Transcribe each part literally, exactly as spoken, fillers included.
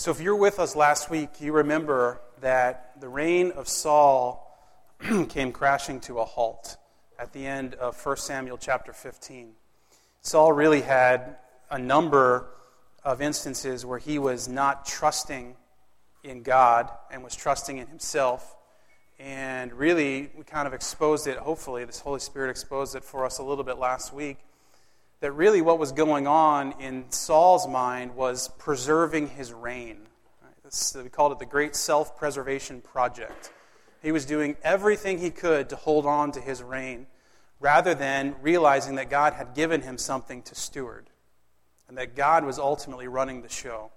So if you're with us last week, you remember that the reign of Saul came crashing to a halt at the end of First Samuel chapter fifteen. Saul really had a number of instances where he was not trusting in God and was trusting in himself. And really, we kind of exposed it, hopefully, this Holy Spirit exposed it for us a little bit last week, that really what was going on in Saul's mind was preserving his reign. This, we called it the Great Self-Preservation Project. He was doing everything he could to hold on to his reign, rather than realizing that God had given him something to steward, and that God was ultimately running the show.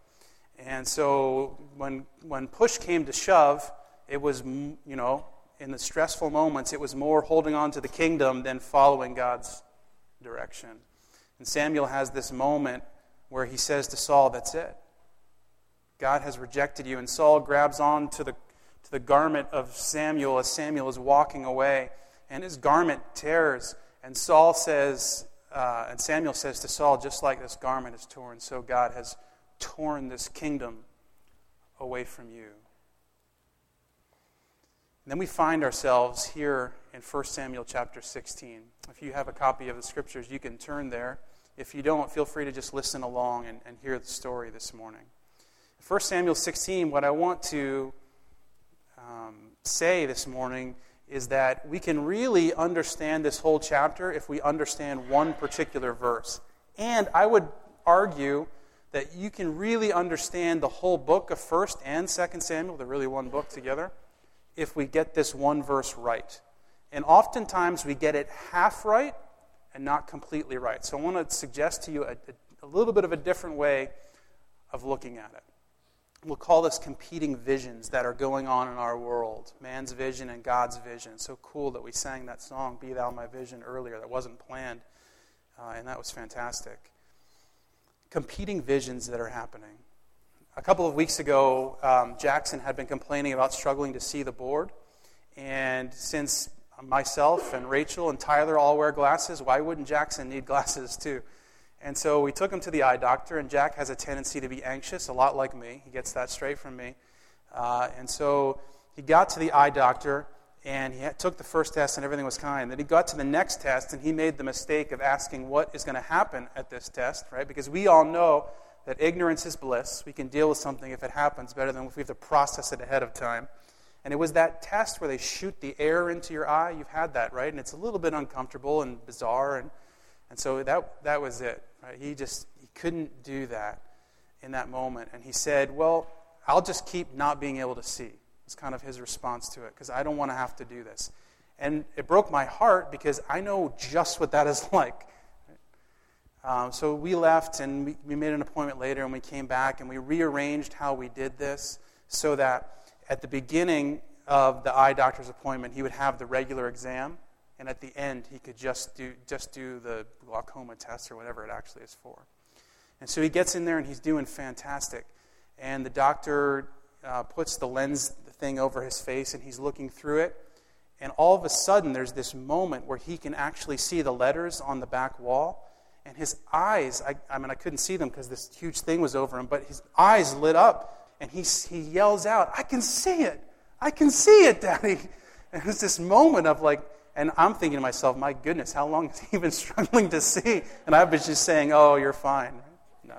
And so when when push came to shove, it was, you know, in the stressful moments, it was more holding on to the kingdom than following God's direction. And Samuel has this moment where he says to Saul, that's it. God has rejected you. And Saul grabs on to the, to the garment of Samuel as Samuel is walking away, and his garment tears. And Saul says, uh, and Samuel says to Saul, just like this garment is torn, so God has torn this kingdom away from you. And then we find ourselves here in First Samuel chapter sixteen. If you have a copy of the Scriptures, you can turn there. If you don't, feel free to just listen along and, and hear the story this morning. In First Samuel sixteen, what I want to um, say this morning is that we can really understand this whole chapter if we understand one particular verse. And I would argue that you can really understand the whole book of First and Second Samuel, they're really one book together, if we get this one verse right. And oftentimes we get it half right and not completely right. So I want to suggest to you a, a little bit of a different way of looking at it. We'll call this competing visions that are going on in our world. Man's vision and God's vision. So cool that we sang that song, Be Thou My Vision, earlier. That wasn't planned, uh, and that was fantastic. Competing visions that are happening. A couple of weeks ago, um, Jackson had been complaining about struggling to see the board. And since myself and Rachel and Tyler all wear glasses, why wouldn't Jackson need glasses too? And so we took him to the eye doctor, and Jack has a tendency to be anxious, a lot like me. He gets that straight from me. Uh, and so he got to the eye doctor, and he had, took the first test, and everything was fine. Then he got to the next test, and he made the mistake of asking what is going to happen at this test, right? Because we all know that ignorance is bliss. We can deal with something if it happens better than if we have to process it ahead of time. And it was that test where they shoot the air into your eye. You've had that, right? And it's a little bit uncomfortable and bizarre. And, and so that that was it. Right? He just he couldn't do that in that moment. And he said, well, I'll just keep not being able to see. It's kind of his response to it, because I don't want to have to do this. And it broke my heart, because I know just what that is like. Um, so we left, and we, we made an appointment later, and we came back, and we rearranged how we did this so that at the beginning of the eye doctor's appointment, he would have the regular exam, and at the end, he could just do just do the glaucoma test or whatever it actually is for. And so he gets in there, and he's doing fantastic. And the doctor uh, puts the lens thing over his face, and he's looking through it. And all of a sudden, there's this moment where he can actually see the letters on the back wall. And his eyes, I, I mean, I couldn't see them because this huge thing was over him, but his eyes lit up. And he he yells out, I can see it. I can see it, Daddy. And it's this moment of like, and I'm thinking to myself, my goodness, how long has he been struggling to see? And I was just saying, oh, you're fine. No.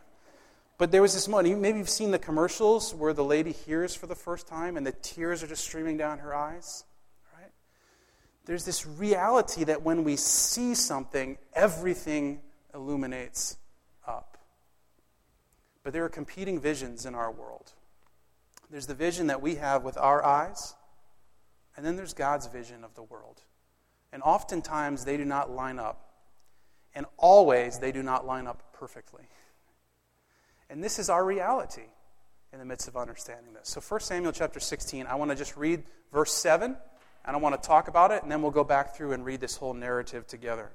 But there was this moment, maybe you've seen the commercials where the lady hears for the first time and the tears are just streaming down her eyes. Right? There's this reality that when we see something, everything illuminates up. But there are competing visions in our world. There's the vision that we have with our eyes, and then there's God's vision of the world. And oftentimes they do not line up. And always they do not line up perfectly. And this is our reality in the midst of understanding this. So First Samuel chapter sixteen, I want to just read verse seven, and I want to talk about it, and then we'll go back through and read this whole narrative together.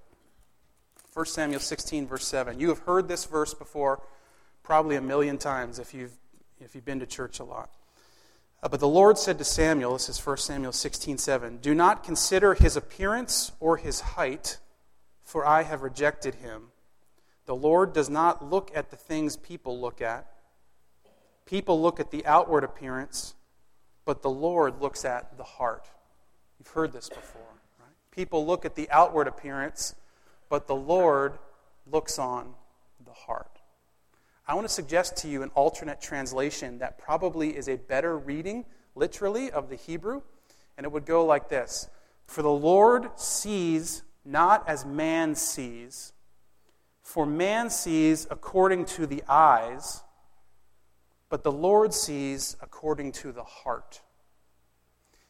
First Samuel sixteen, verse seven. You have heard this verse before probably a million times if you've if you've been to church a lot. Uh, but the Lord said to Samuel, this is First Samuel sixteen, seven, do not consider his appearance or his height, for I have rejected him. The Lord does not look at the things people look at. People look at the outward appearance, but the Lord looks at the heart. You've heard this before, right? People look at the outward appearance, but the Lord looks on the heart. I want to suggest to you an alternate translation that probably is a better reading, literally, of the Hebrew, and it would go like this. For the Lord sees not as man sees, for man sees according to the eyes, but the Lord sees according to the heart.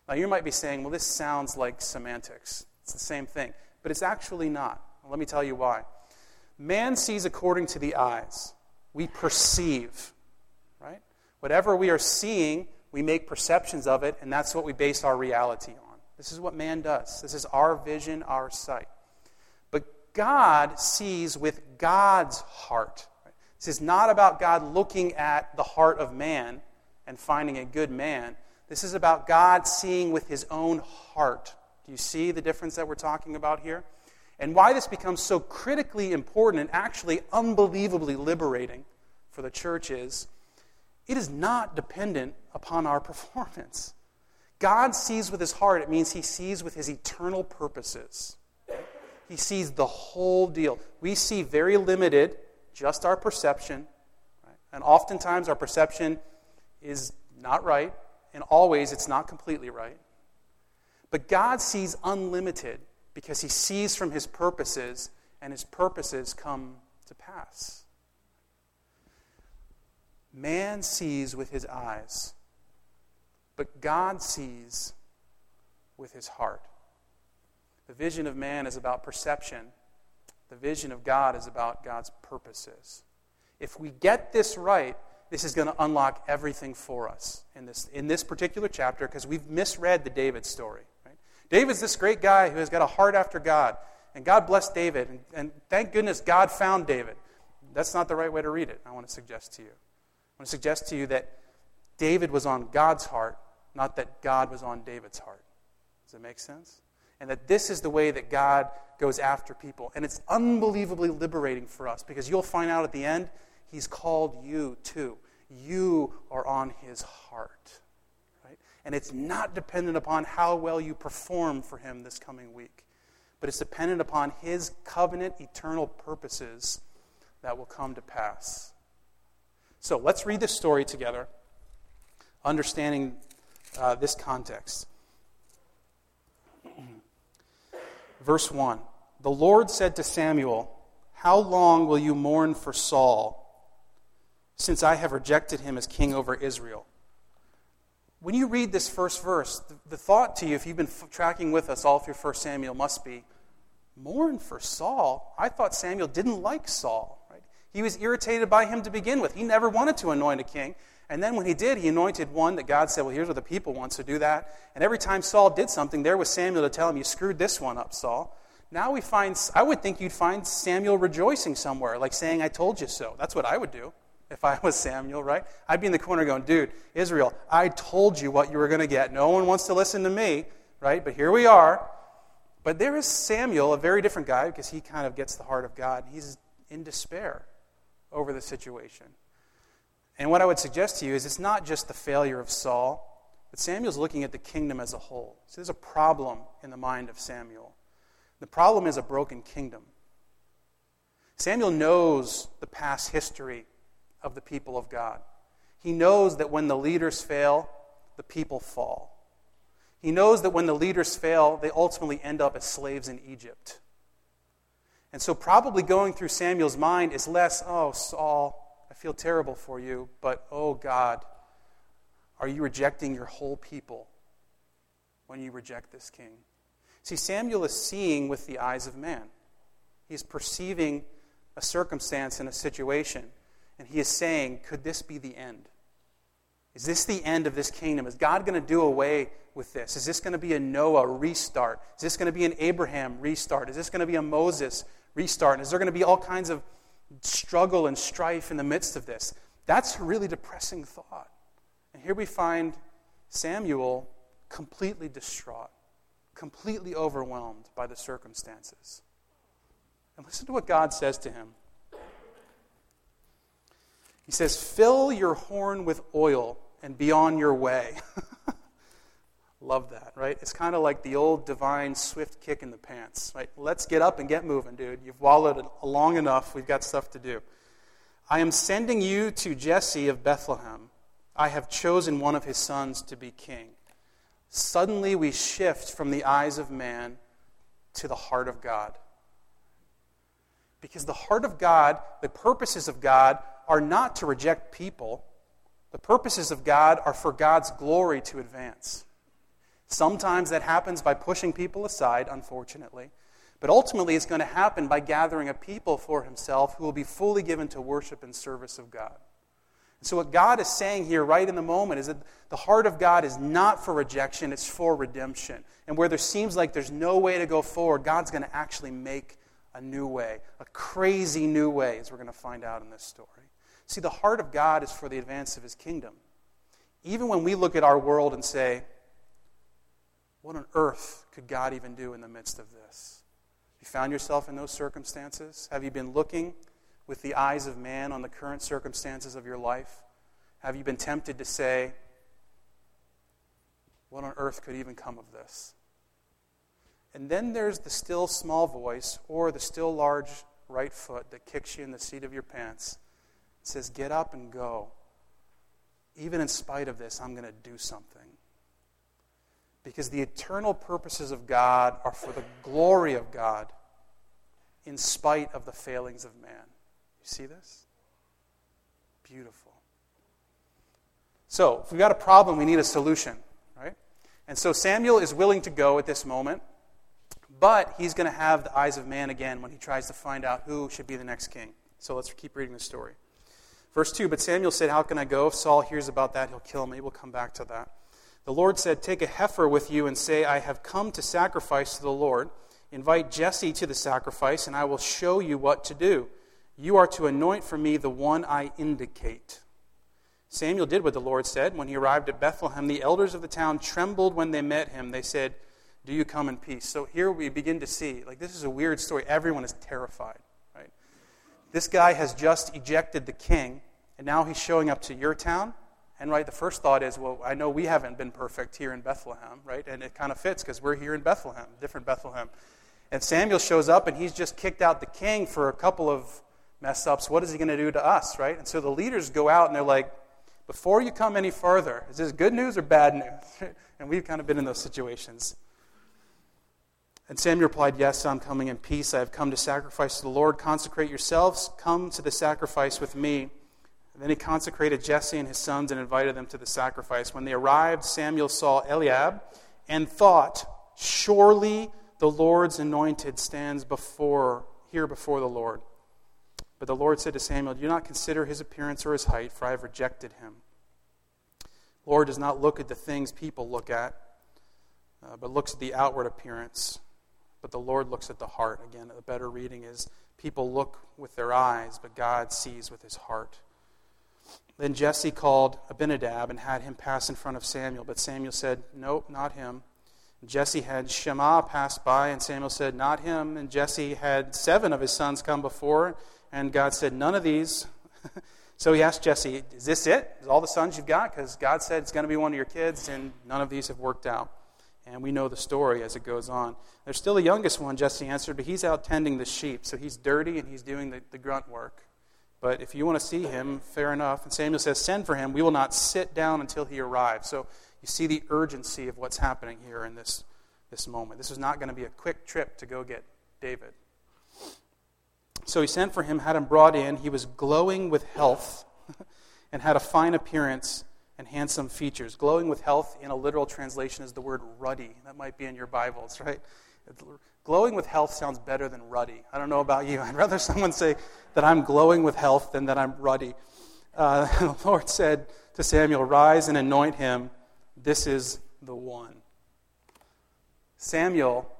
Now you might be saying, well, this sounds like semantics. It's the same thing, but it's actually not. Let me tell you why. Man sees according to the eyes. We perceive, right? Whatever we are seeing, we make perceptions of it, and that's what we base our reality on. This is what man does. This is our vision, our sight. But God sees with God's heart. This is not about God looking at the heart of man and finding a good man. This is about God seeing with his own heart. Do you see the difference that we're talking about here? And why this becomes so critically important and actually unbelievably liberating for the church is it is not dependent upon our performance. God sees with his heart. It means he sees with his eternal purposes. He sees the whole deal. We see very limited, just our perception. Right? And oftentimes our perception is not right. And always it's not completely right. But God sees unlimited, because he sees from his purposes, and his purposes come to pass. Man sees with his eyes, but God sees with his heart. The vision of man is about perception. The vision of God is about God's purposes. If we get this right, this is going to unlock everything for us in this, in this particular chapter, because we've misread the David story. David's this great guy who has got a heart after God. And God blessed David. And, and thank goodness God found David. That's not the right way to read it, I want to suggest to you. I want to suggest to you that David was on God's heart, not that God was on David's heart. Does that make sense? And that this is the way that God goes after people. And it's unbelievably liberating for us, because you'll find out at the end, he's called you too. You are on his heart. And it's not dependent upon how well you perform for him this coming week. But it's dependent upon his covenant eternal purposes that will come to pass. So let's read this story together, understanding uh, this context. Verse one. The Lord said to Samuel, "How long will you mourn for Saul, since I have rejected him as king over Israel?" When you read this first verse, the thought to you, if you've been f- tracking with us all through First Samuel, must be, mourn for Saul? I thought Samuel didn't like Saul. Right? He was irritated by him to begin with. He never wanted to anoint a king. And then when he did, he anointed one that God said, well, here's what the people want, so do that. And every time Saul did something, there was Samuel to tell him, you screwed this one up, Saul. Now we find, I would think you'd find Samuel rejoicing somewhere, like saying, I told you so. That's what I would do. If I was Samuel, right? I'd be in the corner going, dude, Israel, I told you what you were going to get. No one wants to listen to me, right? But here we are. But there is Samuel, a very different guy, because he kind of gets the heart of God. He's in despair over the situation. And what I would suggest to you is it's not just the failure of Saul, but Samuel's looking at the kingdom as a whole. So there's a problem in the mind of Samuel. The problem is a broken kingdom. Samuel knows the past history of the people of God. He knows that when the leaders fail, the people fall. He knows that when the leaders fail, they ultimately end up as slaves in Egypt. And so probably going through Samuel's mind is less, oh, Saul, I feel terrible for you, but, oh, God, are you rejecting your whole people when you reject this king? See, Samuel is seeing with the eyes of man. He's perceiving a circumstance and a situation. And he is saying, could this be the end? Is this the end of this kingdom? Is God going to do away with this? Is this going to be a Noah restart? Is this going to be an Abraham restart? Is this going to be a Moses restart? And is there going to be all kinds of struggle and strife in the midst of this? That's a really depressing thought. And here we find Samuel completely distraught, completely overwhelmed by the circumstances. And listen to what God says to him. He says, fill your horn with oil and be on your way. Love that, right? It's kind of like the old divine swift kick in the pants, right? Let's get up and get moving, dude. You've wallowed long enough. We've got stuff to do. I am sending you to Jesse of Bethlehem. I have chosen one of his sons to be king. Suddenly we shift from the eyes of man to the heart of God. Because the heart of God, the purposes of God, are not to reject people. The purposes of God are for God's glory to advance. Sometimes that happens by pushing people aside, unfortunately. But ultimately it's going to happen by gathering a people for himself who will be fully given to worship and service of God. And so what God is saying here right in the moment is that the heart of God is not for rejection, it's for redemption. And where there seems like there's no way to go forward, God's going to actually make a new way, a crazy new way, as we're going to find out in this story. See, the heart of God is for the advance of his kingdom. Even when we look at our world and say, what on earth could God even do in the midst of this? You found yourself in those circumstances? Have you been looking with the eyes of man on the current circumstances of your life? Have you been tempted to say, what on earth could even come of this? And then there's the still small voice or the still large right foot that kicks you in the seat of your pants. It says, get up and go. Even in spite of this, I'm going to do something. Because the eternal purposes of God are for the glory of God in spite of the failings of man. You see this? Beautiful. So, if we've got a problem, we need a solution, right? And so Samuel is willing to go at this moment, but he's going to have the eyes of man again when he tries to find out who should be the next king. So let's keep reading the story. Verse two, but Samuel said, how can I go? If Saul hears about that, he'll kill me. We'll come back to that. The Lord said, take a heifer with you and say, I have come to sacrifice to the Lord. Invite Jesse to the sacrifice, and I will show you what to do. You are to anoint for me the one I indicate. Samuel did what the Lord said. When he arrived at Bethlehem, the elders of the town trembled when they met him. They said, do you come in peace? So here we begin to see, like, this is a weird story. Everyone is terrified, right? This guy has just ejected the king, and now he's showing up to your town. And, right, the first thought is, well, I know we haven't been perfect here in Bethlehem, right? And it kind of fits because we're here in Bethlehem, different Bethlehem. And Samuel shows up, and he's just kicked out the king for a couple of mess-ups. What is he going to do to us, right? And so the leaders go out, and they're like, before you come any further, is this good news or bad news? And we've kind of been in those situations. And Samuel replied, yes, I'm coming in peace. I have come to sacrifice to the Lord. Consecrate yourselves. Come to the sacrifice with me. Then he consecrated Jesse and his sons and invited them to the sacrifice. When they arrived, Samuel saw Eliab and thought, surely the Lord's anointed stands before here before the Lord. But the Lord said to Samuel, do not consider his appearance or his height, for I have rejected him. The Lord does not look at the things people look at, uh, but looks at the outward appearance. But the Lord looks at the heart. Again, a better reading is, people look with their eyes, but God sees with his heart. Then Jesse called Abinadab and had him pass in front of Samuel. But Samuel said, nope, not him. And Jesse had Shema pass by, and Samuel said, not him. And Jesse had seven of his sons come before, and God said, none of these. So he asked Jesse, is this it? Is all the sons you've got? Because God said it's going to be one of your kids, and none of these have worked out. And we know the story as it goes on. There's still the youngest one, Jesse answered, but he's out tending the sheep. So he's dirty, and he's doing the, the grunt work. But if you want to see him, fair enough. And Samuel says, send for him. We will not sit down until he arrives. So you see the urgency of what's happening here in this, this moment. This is not going to be a quick trip to go get David. So he sent for him, had him brought in. He was glowing with health and had a fine appearance and handsome features. Glowing with health in a literal translation is the word ruddy. That might be in your Bibles, right? Glowing with health sounds better than ruddy. I don't know about you. I'd rather someone say that I'm glowing with health than that I'm ruddy. Uh, the Lord said to Samuel, rise and anoint him. This is the one. Samuel,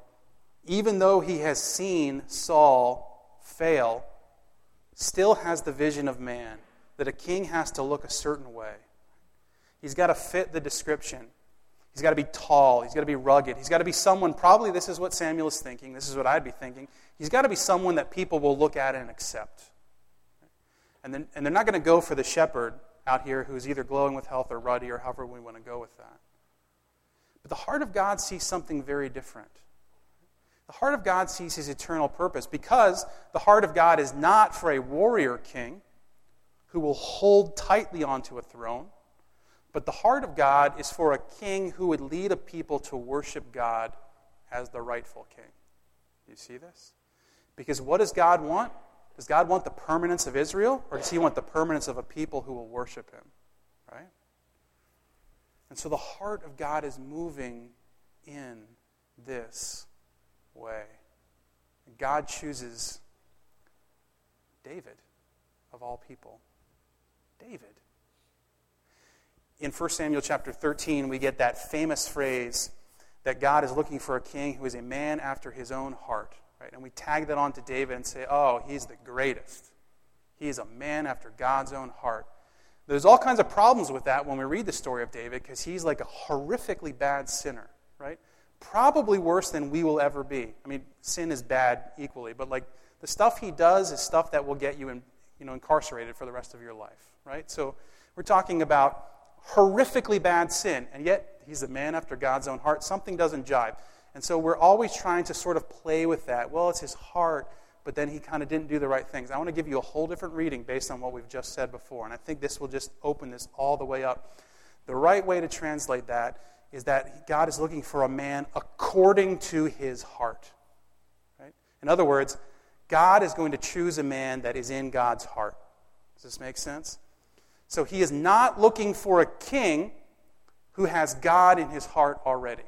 even though he has seen Saul fail, still has the vision of man that a king has to look a certain way. He's got to fit the description. He's got to be tall. He's got to be rugged. He's got to be someone, probably this is what Samuel is thinking. This is what I'd be thinking. He's got to be someone that people will look at and accept. And then, and they're not going to go for the shepherd out here who's either glowing with health or ruddy or however we want to go with that. But the heart of God sees something very different. The heart of God sees his eternal purpose, because the heart of God is not for a warrior king who will hold tightly onto a throne, but the heart of God is for a king who would lead a people to worship God as the rightful king. You see this? Because what does God want? Does God want the permanence of Israel, or does he want the permanence of a people who will worship him? Right? And so the heart of God is moving in this way. And God chooses David, of all people. David. In First Samuel chapter thirteen, we get that famous phrase that God is looking for a king who is a man after his own heart. Right? And we tag that on to David and say, oh, he's the greatest. He is a man after God's own heart. There's all kinds of problems with that when we read the story of David, because he's like a horrifically bad sinner, right? Probably worse than we will ever be. I mean, sin is bad equally, but like the stuff he does is stuff that will get you in, you know, incarcerated for the rest of your life, right? So we're talking about horrifically bad sin, and yet he's a man after God's own heart. Something doesn't jive. And so we're always trying to sort of play with that. Well, it's his heart, but then he kind of didn't do the right things. I want to give you a whole different reading based on what we've just said before, and I think this will just open this all the way up. The right way to translate that is that God is looking for a man according to his heart. Right? In other words, God is going to choose a man that is in God's heart. Does this make sense? So he is not looking for a king who has God in his heart already.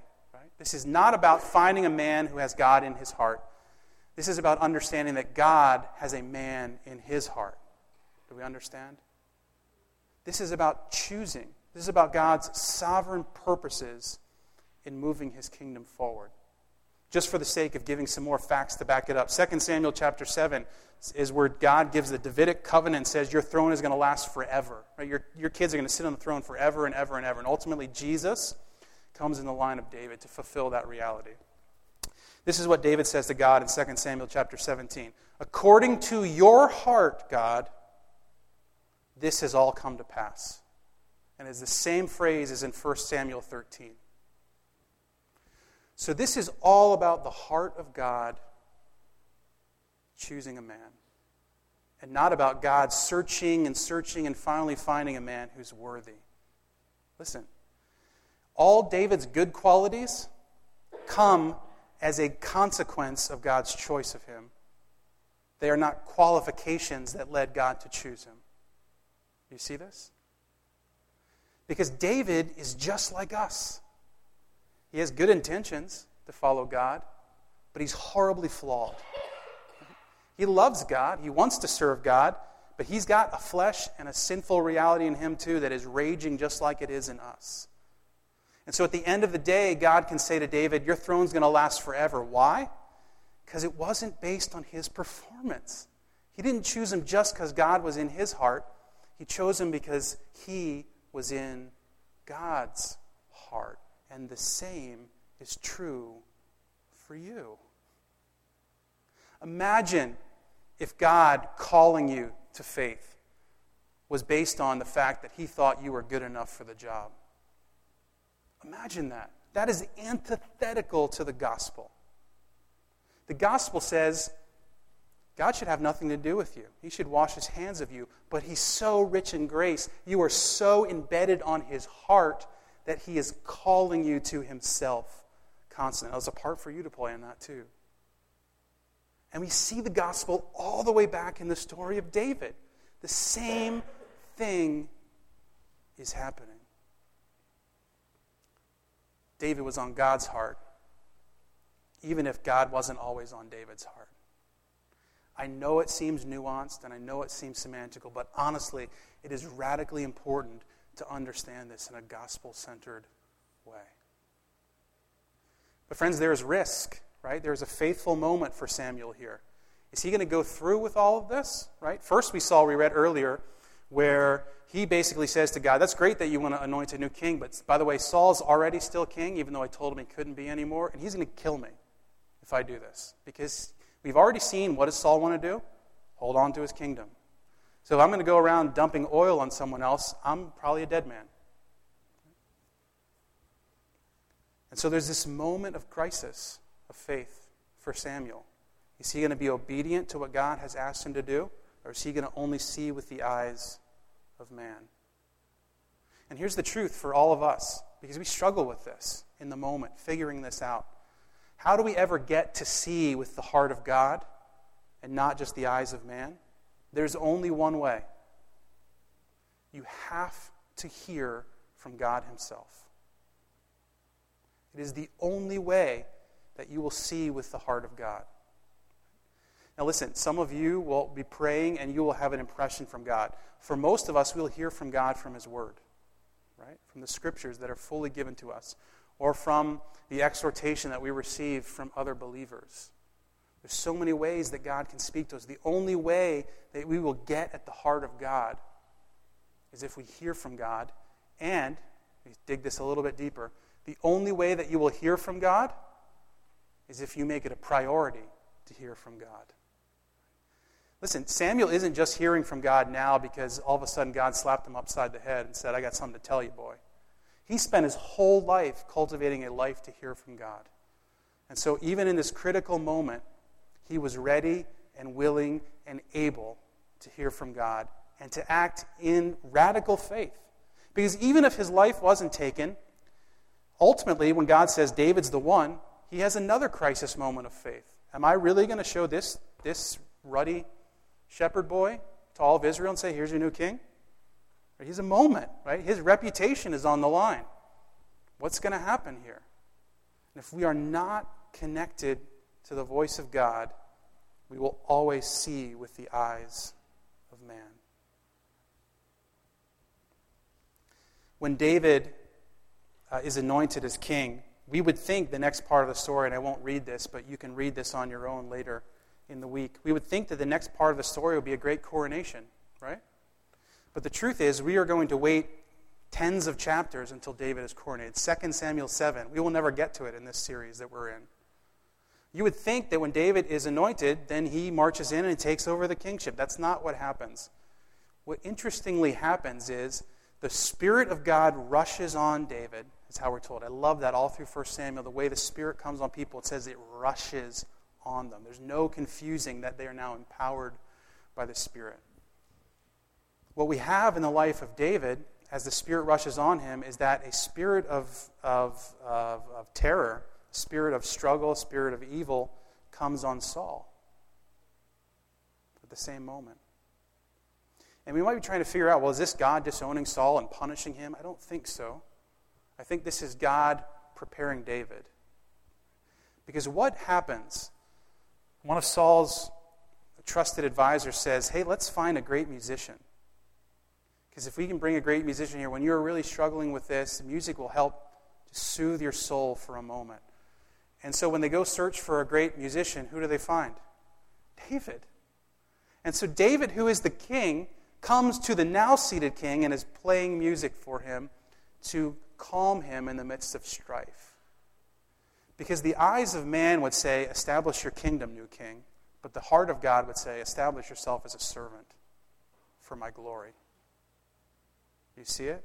This is not about finding a man who has God in his heart. This is about understanding that God has a man in his heart. Do we understand? This is about choosing. This is about God's sovereign purposes in moving his kingdom forward. Just for the sake of giving some more facts to back it up, Second Samuel chapter seven is where God gives the Davidic covenant and says your throne is going to last forever. Right? Your, your kids are going to sit on the throne forever and ever and ever. And ultimately, Jesus comes in the line of David to fulfill that reality. This is what David says to God in Second Samuel chapter seventeen. According to your heart, God, this has all come to pass. And it's the same phrase as in First Samuel thirteen. So this is all about the heart of God choosing a man, and not about God searching and searching and finally finding a man who's worthy. Listen. All David's good qualities come as a consequence of God's choice of him. They are not qualifications that led God to choose him. You see this? Because David is just like us. He has good intentions to follow God, but he's horribly flawed. He loves God. He wants to serve God, but he's got a flesh and a sinful reality in him too that is raging just like it is in us. And so at the end of the day, God can say to David, your throne's going to last forever. Why? Because it wasn't based on his performance. He didn't choose him just because God was in his heart. He chose him because he was in God's heart. And the same is true for you. Imagine if God calling you to faith was based on the fact that he thought you were good enough for the job. Imagine that. That is antithetical to the gospel. The gospel says God should have nothing to do with you. He should wash his hands of you. But he's so rich in grace. You are so embedded on his heart that he is calling you to himself constantly. There's a part for you to play in that too. And we see the gospel all the way back in the story of David. The same thing is happening. David was on God's heart, even if God wasn't always on David's heart. I know it seems nuanced, and I know it seems semantical, but honestly, it is radically important to understand this in a gospel-centered way. But friends, there is risk, right? There is a faithful moment for Samuel here. Is he going to go through with all of this, right? First, we saw, we read earlier, where he basically says to God, that's great that you want to anoint a new king, but by the way, Saul's already still king, even though I told him he couldn't be anymore, and he's going to kill me if I do this. Because we've already seen, what does Saul want to do? Hold on to his kingdom. So if I'm going to go around dumping oil on someone else, I'm probably a dead man. And so there's this moment of crisis of faith for Samuel. Is he going to be obedient to what God has asked him to do? Or is he going to only see with the eyes of man? And here's the truth for all of us, because we struggle with this in the moment, figuring this out. How do we ever get to see with the heart of God and not just the eyes of man? There's only one way. You have to hear from God himself. It is the only way that you will see with the heart of God. Now listen, some of you will be praying and you will have an impression from God. For most of us, we'll hear from God from his word, right? From the scriptures that are fully given to us, or from the exhortation that we receive from other believers. There's so many ways that God can speak to us. The only way that we will get at the heart of God is if we hear from God. And, let me dig this a little bit deeper, the only way that you will hear from God is if you make it a priority to hear from God. Listen, Samuel isn't just hearing from God now because all of a sudden God slapped him upside the head and said, I got something to tell you, boy. He spent his whole life cultivating a life to hear from God. And so even in this critical moment, he was ready and willing and able to hear from God and to act in radical faith. Because even if his life wasn't taken, ultimately when God says David's the one, he has another crisis moment of faith. Am I really going to show this, this ruddy shepherd boy to all of Israel and say, here's your new king? He's a moment, right? His reputation is on the line. What's going to happen here? And if we are not connected to the voice of God, we will always see with the eyes of man. When David uh, is anointed as king, we would think the next part of the story, and I won't read this, but you can read this on your own later in the week. We would think that the next part of the story would be a great coronation, right? But the truth is, we are going to wait tens of chapters until David is coronated. Second Samuel seven. We will never get to it in this series that we're in. You would think that when David is anointed, then he marches in and takes over the kingship. That's not what happens. What interestingly happens is the Spirit of God rushes on David. That's how we're told. I love that all through First Samuel. The way the Spirit comes on people, it says it rushes on them. There's no confusing that they are now empowered by the Spirit. What we have in the life of David, as the Spirit rushes on him, is that a spirit of, of, of, of terror, a spirit of struggle, a spirit of evil, comes on Saul at the same moment. And we might be trying to figure out, well, is this God disowning Saul and punishing him? I don't think so. I think this is God preparing David. Because what happens? One of Saul's trusted advisors says, hey, let's find a great musician. Because if we can bring a great musician here, when you're really struggling with this, music will help to soothe your soul for a moment. And so when they go search for a great musician, who do they find? David. And so David, who is the king, comes to the now-seated king and is playing music for him to calm him in the midst of strife. Because the eyes of man would say, establish your kingdom, new king. But the heart of God would say, establish yourself as a servant for my glory. You see it?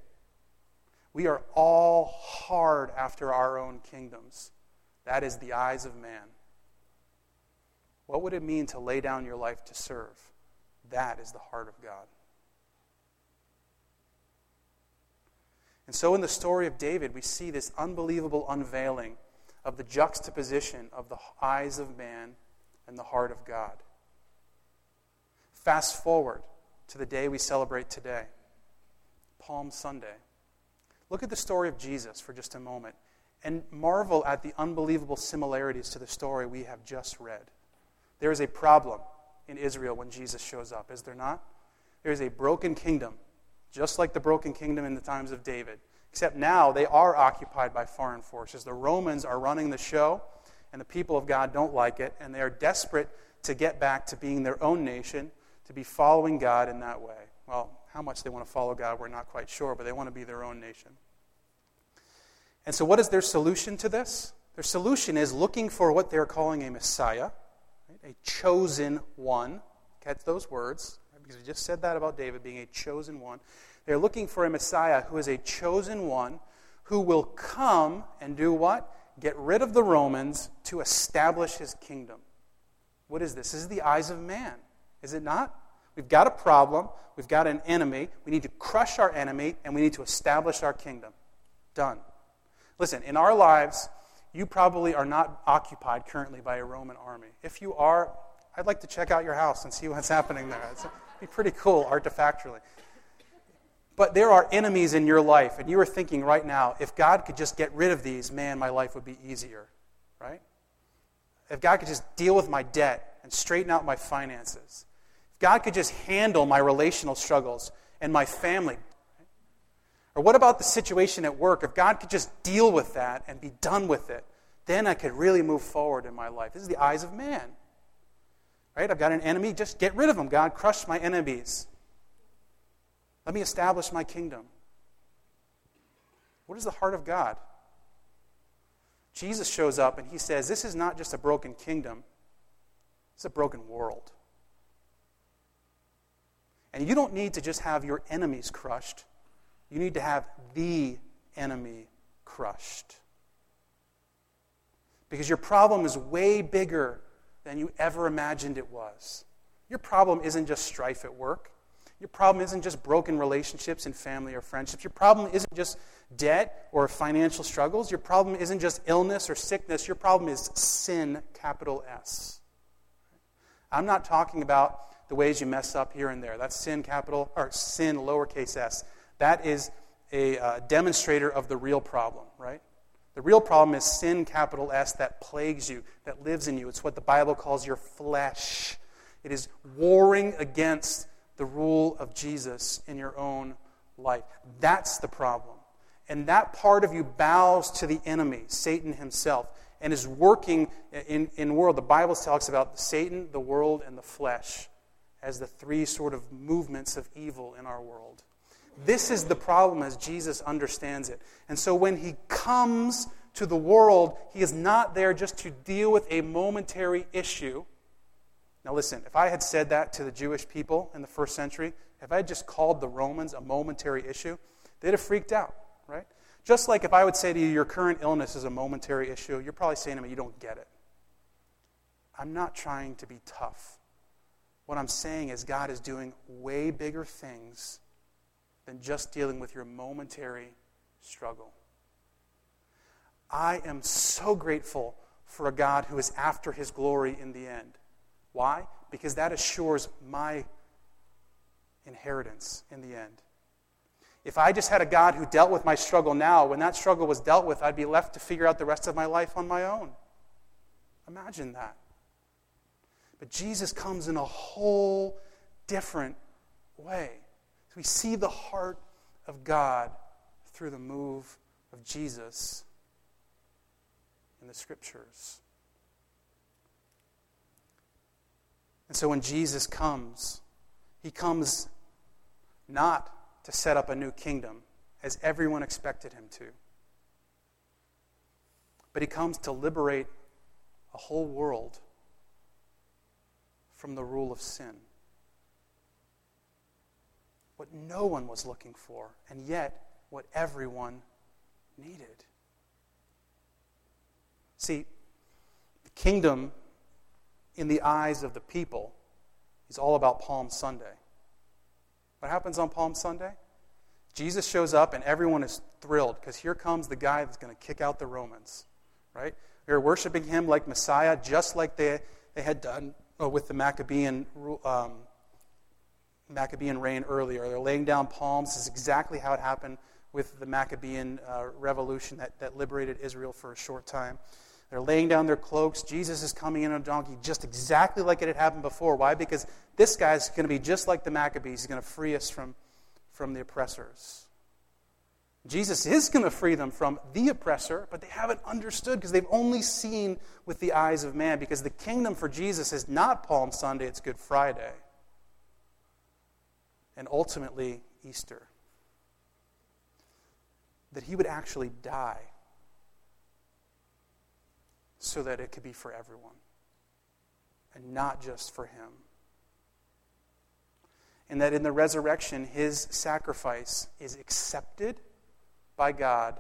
We are all hard after our own kingdoms. That is the eyes of man. What would it mean to lay down your life to serve? That is the heart of God. And so in the story of David, we see this unbelievable unveiling of the juxtaposition of the eyes of man and the heart of God. Fast forward to the day we celebrate today. Palm Sunday. Look at the story of Jesus for just a moment and marvel at the unbelievable similarities to the story we have just read. There is a problem in Israel when Jesus shows up, is there not? There is a broken kingdom, just like the broken kingdom in the times of David, except now they are occupied by foreign forces. The Romans are running the show, and the people of God don't like it, and they are desperate to get back to being their own nation, to be following God in that way. Well, how much they want to follow God, we're not quite sure, but they want to be their own nation. And so what is their solution to this? Their solution is looking for what they're calling a Messiah, right? A chosen one. Catch those words. because we just said that about David being a chosen one. They're looking for a Messiah who is a chosen one who will come and do what? Get rid of the Romans to establish his kingdom. What is this? This is the eyes of man, is it not? We've got a problem. We've got an enemy. We need to crush our enemy, and we need to establish our kingdom. Done. Listen, in our lives, you probably are not occupied currently by a Roman army. If you are, I'd like to check out your house and see what's happening there. It'd be pretty cool, artifactually. But there are enemies in your life, and you are thinking right now, if God could just get rid of these, man, my life would be easier, right? If God could just deal with my debt and straighten out my finances. If God could just handle my relational struggles and my family. Right? Or what about the situation at work? If God could just deal with that and be done with it, then I could really move forward in my life. This is the eyes of man, right? I've got an enemy, just get rid of him. God, crush my enemies. Let me establish my kingdom. What is the heart of God? Jesus shows up and he says, this is not just a broken kingdom. It's a broken world. And you don't need to just have your enemies crushed. You need to have the enemy crushed. Because your problem is way bigger than you ever imagined it was. Your problem isn't just strife at work. Your problem isn't just broken relationships in family or friendships. Your problem isn't just debt or financial struggles. Your problem isn't just illness or sickness. Your problem is sin, capital S. I'm not talking about the ways you mess up here and there. That's sin, capital, or sin, lowercase s. That is a uh, demonstrator of the real problem, right? The real problem is sin, capital S, that plagues you, that lives in you. It's what the Bible calls your flesh. It is warring against the rule of Jesus in your own life. That's the problem. And that part of you bows to the enemy, Satan himself, and is working in the world. The Bible talks about Satan, the world, and the flesh as the three sort of movements of evil in our world. This is the problem as Jesus understands it. And so when he comes to the world, he is not there just to deal with a momentary issue. Now listen, if I had said that to the Jewish people in the first century, if I had just called the Romans a momentary issue, they'd have freaked out, right? Just like if I would say to you, your current illness is a momentary issue, you're probably saying to me, you don't get it. I'm not trying to be tough. What I'm saying is God is doing way bigger things than just dealing with your momentary struggle. I am so grateful for a God who is after his glory in the end. Why? Because that assures my inheritance in the end. If I just had a God who dealt with my struggle now, when that struggle was dealt with, I'd be left to figure out the rest of my life on my own. Imagine that. But Jesus comes in a whole different way. We see the heart of God through the move of Jesus in the Scriptures. And so when Jesus comes, he comes not to set up a new kingdom, as everyone expected him to, but he comes to liberate a whole world from the rule of sin. What no one was looking for, and yet what everyone needed. See, the kingdom in the eyes of the people is all about Palm Sunday. What happens on Palm Sunday? Jesus shows up and everyone is thrilled because here comes the guy that's going to kick out the Romans, right? They're worshiping him like Messiah, just like they, they had done with the Maccabean um, Maccabean reign earlier. They're laying down palms. This is exactly how it happened with the Maccabean uh, revolution that, that liberated Israel for a short time. They're laying down their cloaks. Jesus is coming in on a donkey just exactly like it had happened before. Why? Because this guy's going to be just like the Maccabees. He's going to free us from, from the oppressors. Jesus is going to free them from the oppressor, but they haven't understood because they've only seen with the eyes of man, because the kingdom for Jesus is not Palm Sunday, it's Good Friday. And ultimately, Easter. That he would actually die so that it could be for everyone and not just for him. and that in the resurrection, his sacrifice is accepted by God,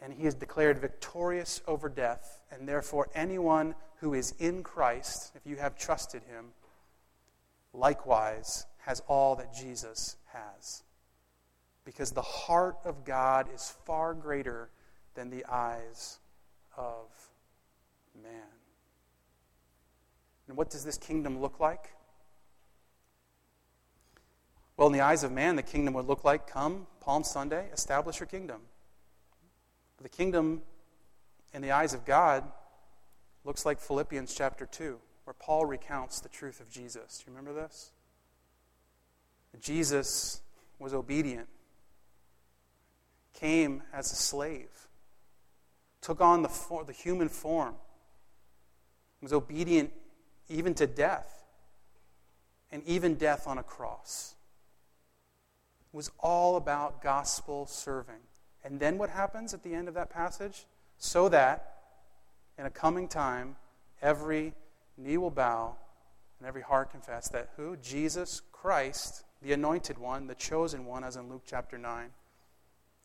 and he is declared victorious over death, and therefore anyone who is in Christ, if you have trusted him, likewise has all that Jesus has. Because the heart of God is far greater than the eyes of man. And what does this kingdom look like? Well, in the eyes of man, the kingdom would look like, come Palm Sunday, establish your kingdom. But the kingdom, in the eyes of God, looks like Philippians chapter two, where Paul recounts the truth of Jesus. Do you remember this? Jesus was obedient, came as a slave, took on the, for, the human form, was obedient even to death, and even death on a cross. It was all about gospel serving. And then what happens at the end of that passage? So that, in a coming time, every knee will bow and every heart confess that who? Jesus Christ, the anointed one, the chosen one, as in Luke chapter nine,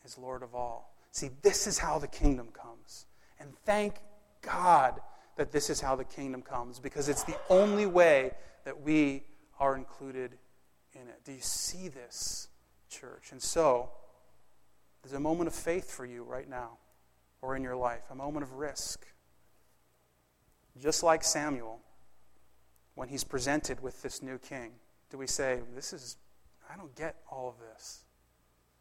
is Lord of all. See, this is how the kingdom comes. And thank God that this is how the kingdom comes, because it's the only way that we are included in it. Do you see this, church? And so, there's a moment of faith for you right now, or in your life, a moment of risk. Just like Samuel, when he's presented with this new king, do we say, this is, I don't get all of this.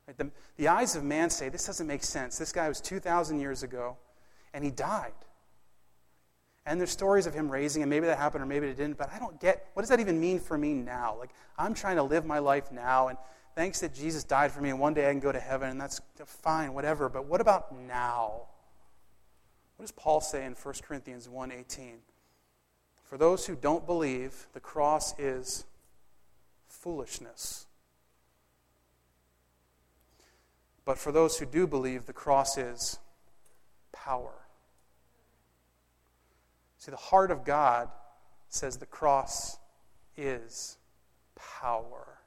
Right? The, the eyes of man say, this doesn't make sense. This guy was two thousand years ago, and he died. And there's stories of him raising, and maybe that happened or maybe it didn't, but I don't get, what does that even mean for me now? Like, I'm trying to live my life now, and thanks that Jesus died for me, and one day I can go to heaven, and that's fine, whatever, but what about now? What does Paul say in First Corinthians one eighteen? For those who don't believe, the cross is foolishness. But for those who do believe, the cross is power. See, the heart of God says the cross is power.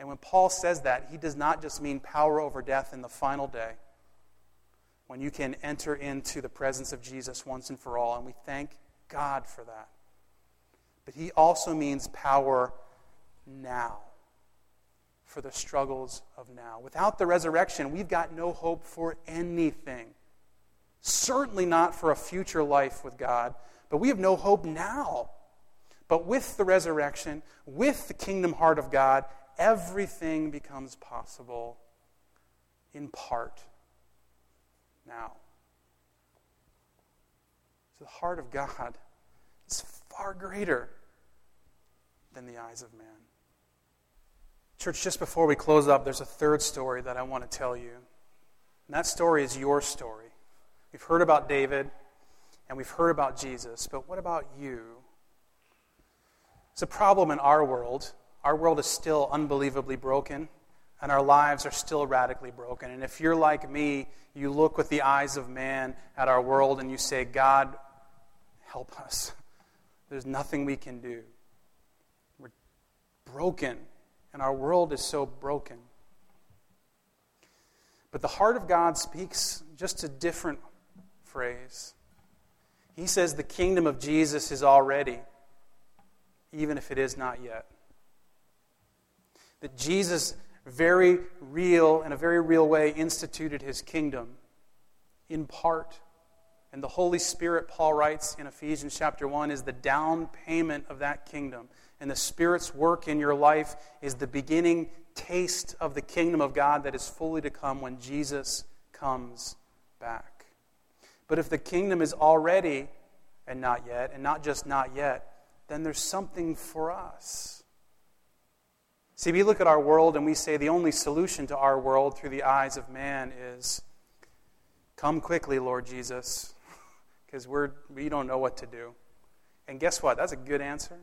And when Paul says that, he does not just mean power over death in the final day, when you can enter into the presence of Jesus once and for all, and we thank God for that. But he also means power now, for the struggles of now. Without the resurrection, we've got no hope for anything. Certainly not for a future life with God, but we have no hope now. But with the resurrection, with the kingdom heart of God, everything becomes possible in part now. So the heart of God is far greater than the eyes of man. Church, just before we close up, there's a third story that I want to tell you. And that story is your story. We've heard about David, and we've heard about Jesus, but what about you? It's a problem in our world. Our world is still unbelievably broken, and our lives are still radically broken. And if you're like me, you look with the eyes of man at our world, and you say, God, help us. There's nothing we can do. We're broken, and our world is so broken. But the heart of God speaks just a different phrase. He says the kingdom of Jesus is already, even if it is not yet. That Jesus very real, in a very real way, instituted his kingdom in part. And the Holy Spirit, Paul writes in Ephesians chapter one, is the down payment of that kingdom. And the Spirit's work in your life is the beginning taste of the kingdom of God that is fully to come when Jesus comes back. But if the kingdom is already and not yet, and not just not yet, then there's something for us. See, we look at our world and we say the only solution to our world through the eyes of man is, come quickly, Lord Jesus, because we're we don't know what to do. And guess what? That's a good answer.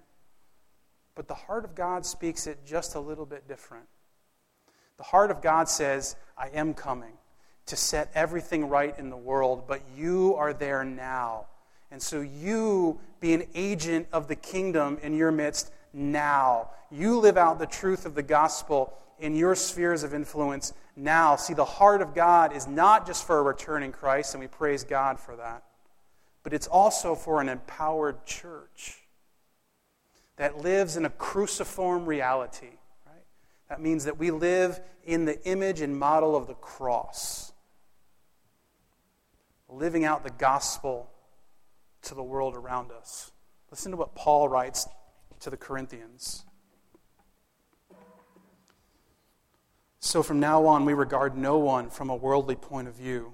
But the heart of God speaks it just a little bit different. The heart of God says, I am coming to set everything right in the world, but you are there now. And so you be an agent of the kingdom in your midst now. You live out the truth of the gospel in your spheres of influence now. See, the heart of God is not just for a return in Christ, and we praise God for that, but it's also for an empowered church that lives in a cruciform reality. Right? That means that we live in the image and model of the cross, living out the gospel to the world around us. Listen to what Paul writes to the Corinthians. So from now on, we regard no one from a worldly point of view.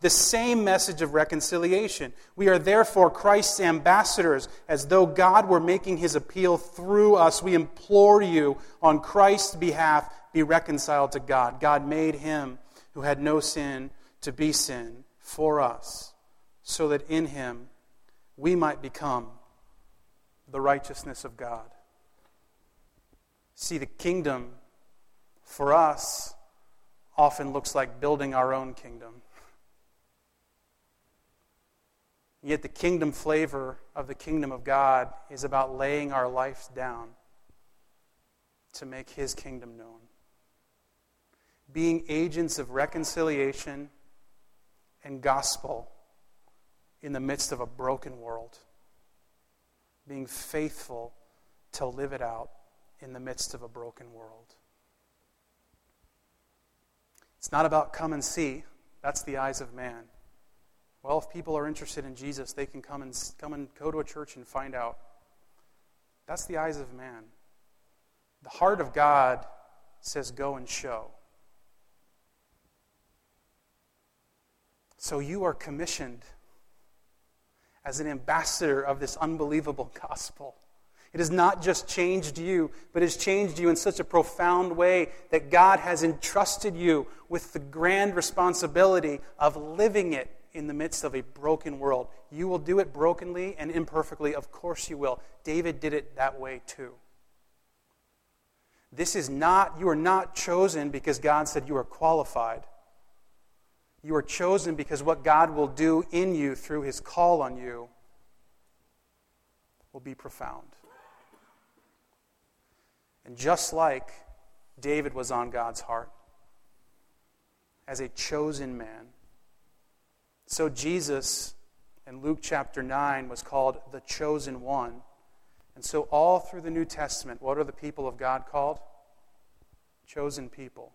the same message of reconciliation. We are therefore Christ's ambassadors, as though God were making his appeal through us. We implore you on Christ's behalf, be reconciled to God. God made him who had no sin to be sin for us, so that in him we might become the righteousness of God. See, the kingdom for us often looks like building our own kingdom. Yet the kingdom flavor of the kingdom of God is about laying our lives down to make his kingdom known. Being agents of reconciliation and gospel in the midst of a broken world. Being faithful to live it out in the midst of a broken world. It's not about come and see. That's the eyes of man. Well, if people are interested in Jesus, they can come and come and go to a church and find out. That's the eyes of man. The heart of God says, go and show. So you are commissioned as an ambassador of this unbelievable gospel. It has not just changed you, but has changed you in such a profound way that God has entrusted you with the grand responsibility of living it in the midst of a broken world. You will do it brokenly and imperfectly. Of course you will. David did it that way too. This is not, you are not chosen because God said you are qualified. You are chosen because what God will do in you through his call on you will be profound. And just like David was on God's heart as a chosen man, so Jesus, in Luke chapter nine, was called the chosen one. And so all through the New Testament, what are the people of God called? Chosen people.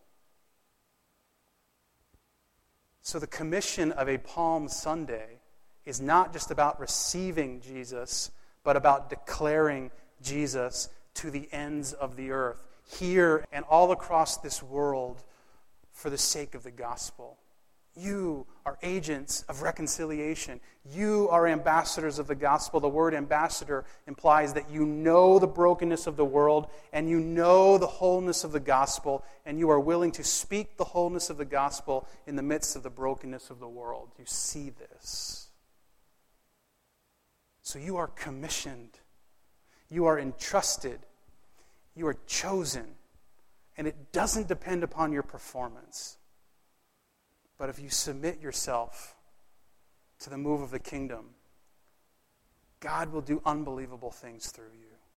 So the commission of a Palm Sunday is not just about receiving Jesus, but about declaring Jesus to the ends of the earth, here and all across this world, for the sake of the gospel. You are agents of reconciliation. You are ambassadors of the gospel. The word ambassador implies that you know the brokenness of the world and you know the wholeness of the gospel, and you are willing to speak the wholeness of the gospel in the midst of the brokenness of the world. You see this. So you are commissioned. You are entrusted. You are chosen. And it doesn't depend upon your performance. But if you submit yourself to the move of the kingdom, God will do unbelievable things through you.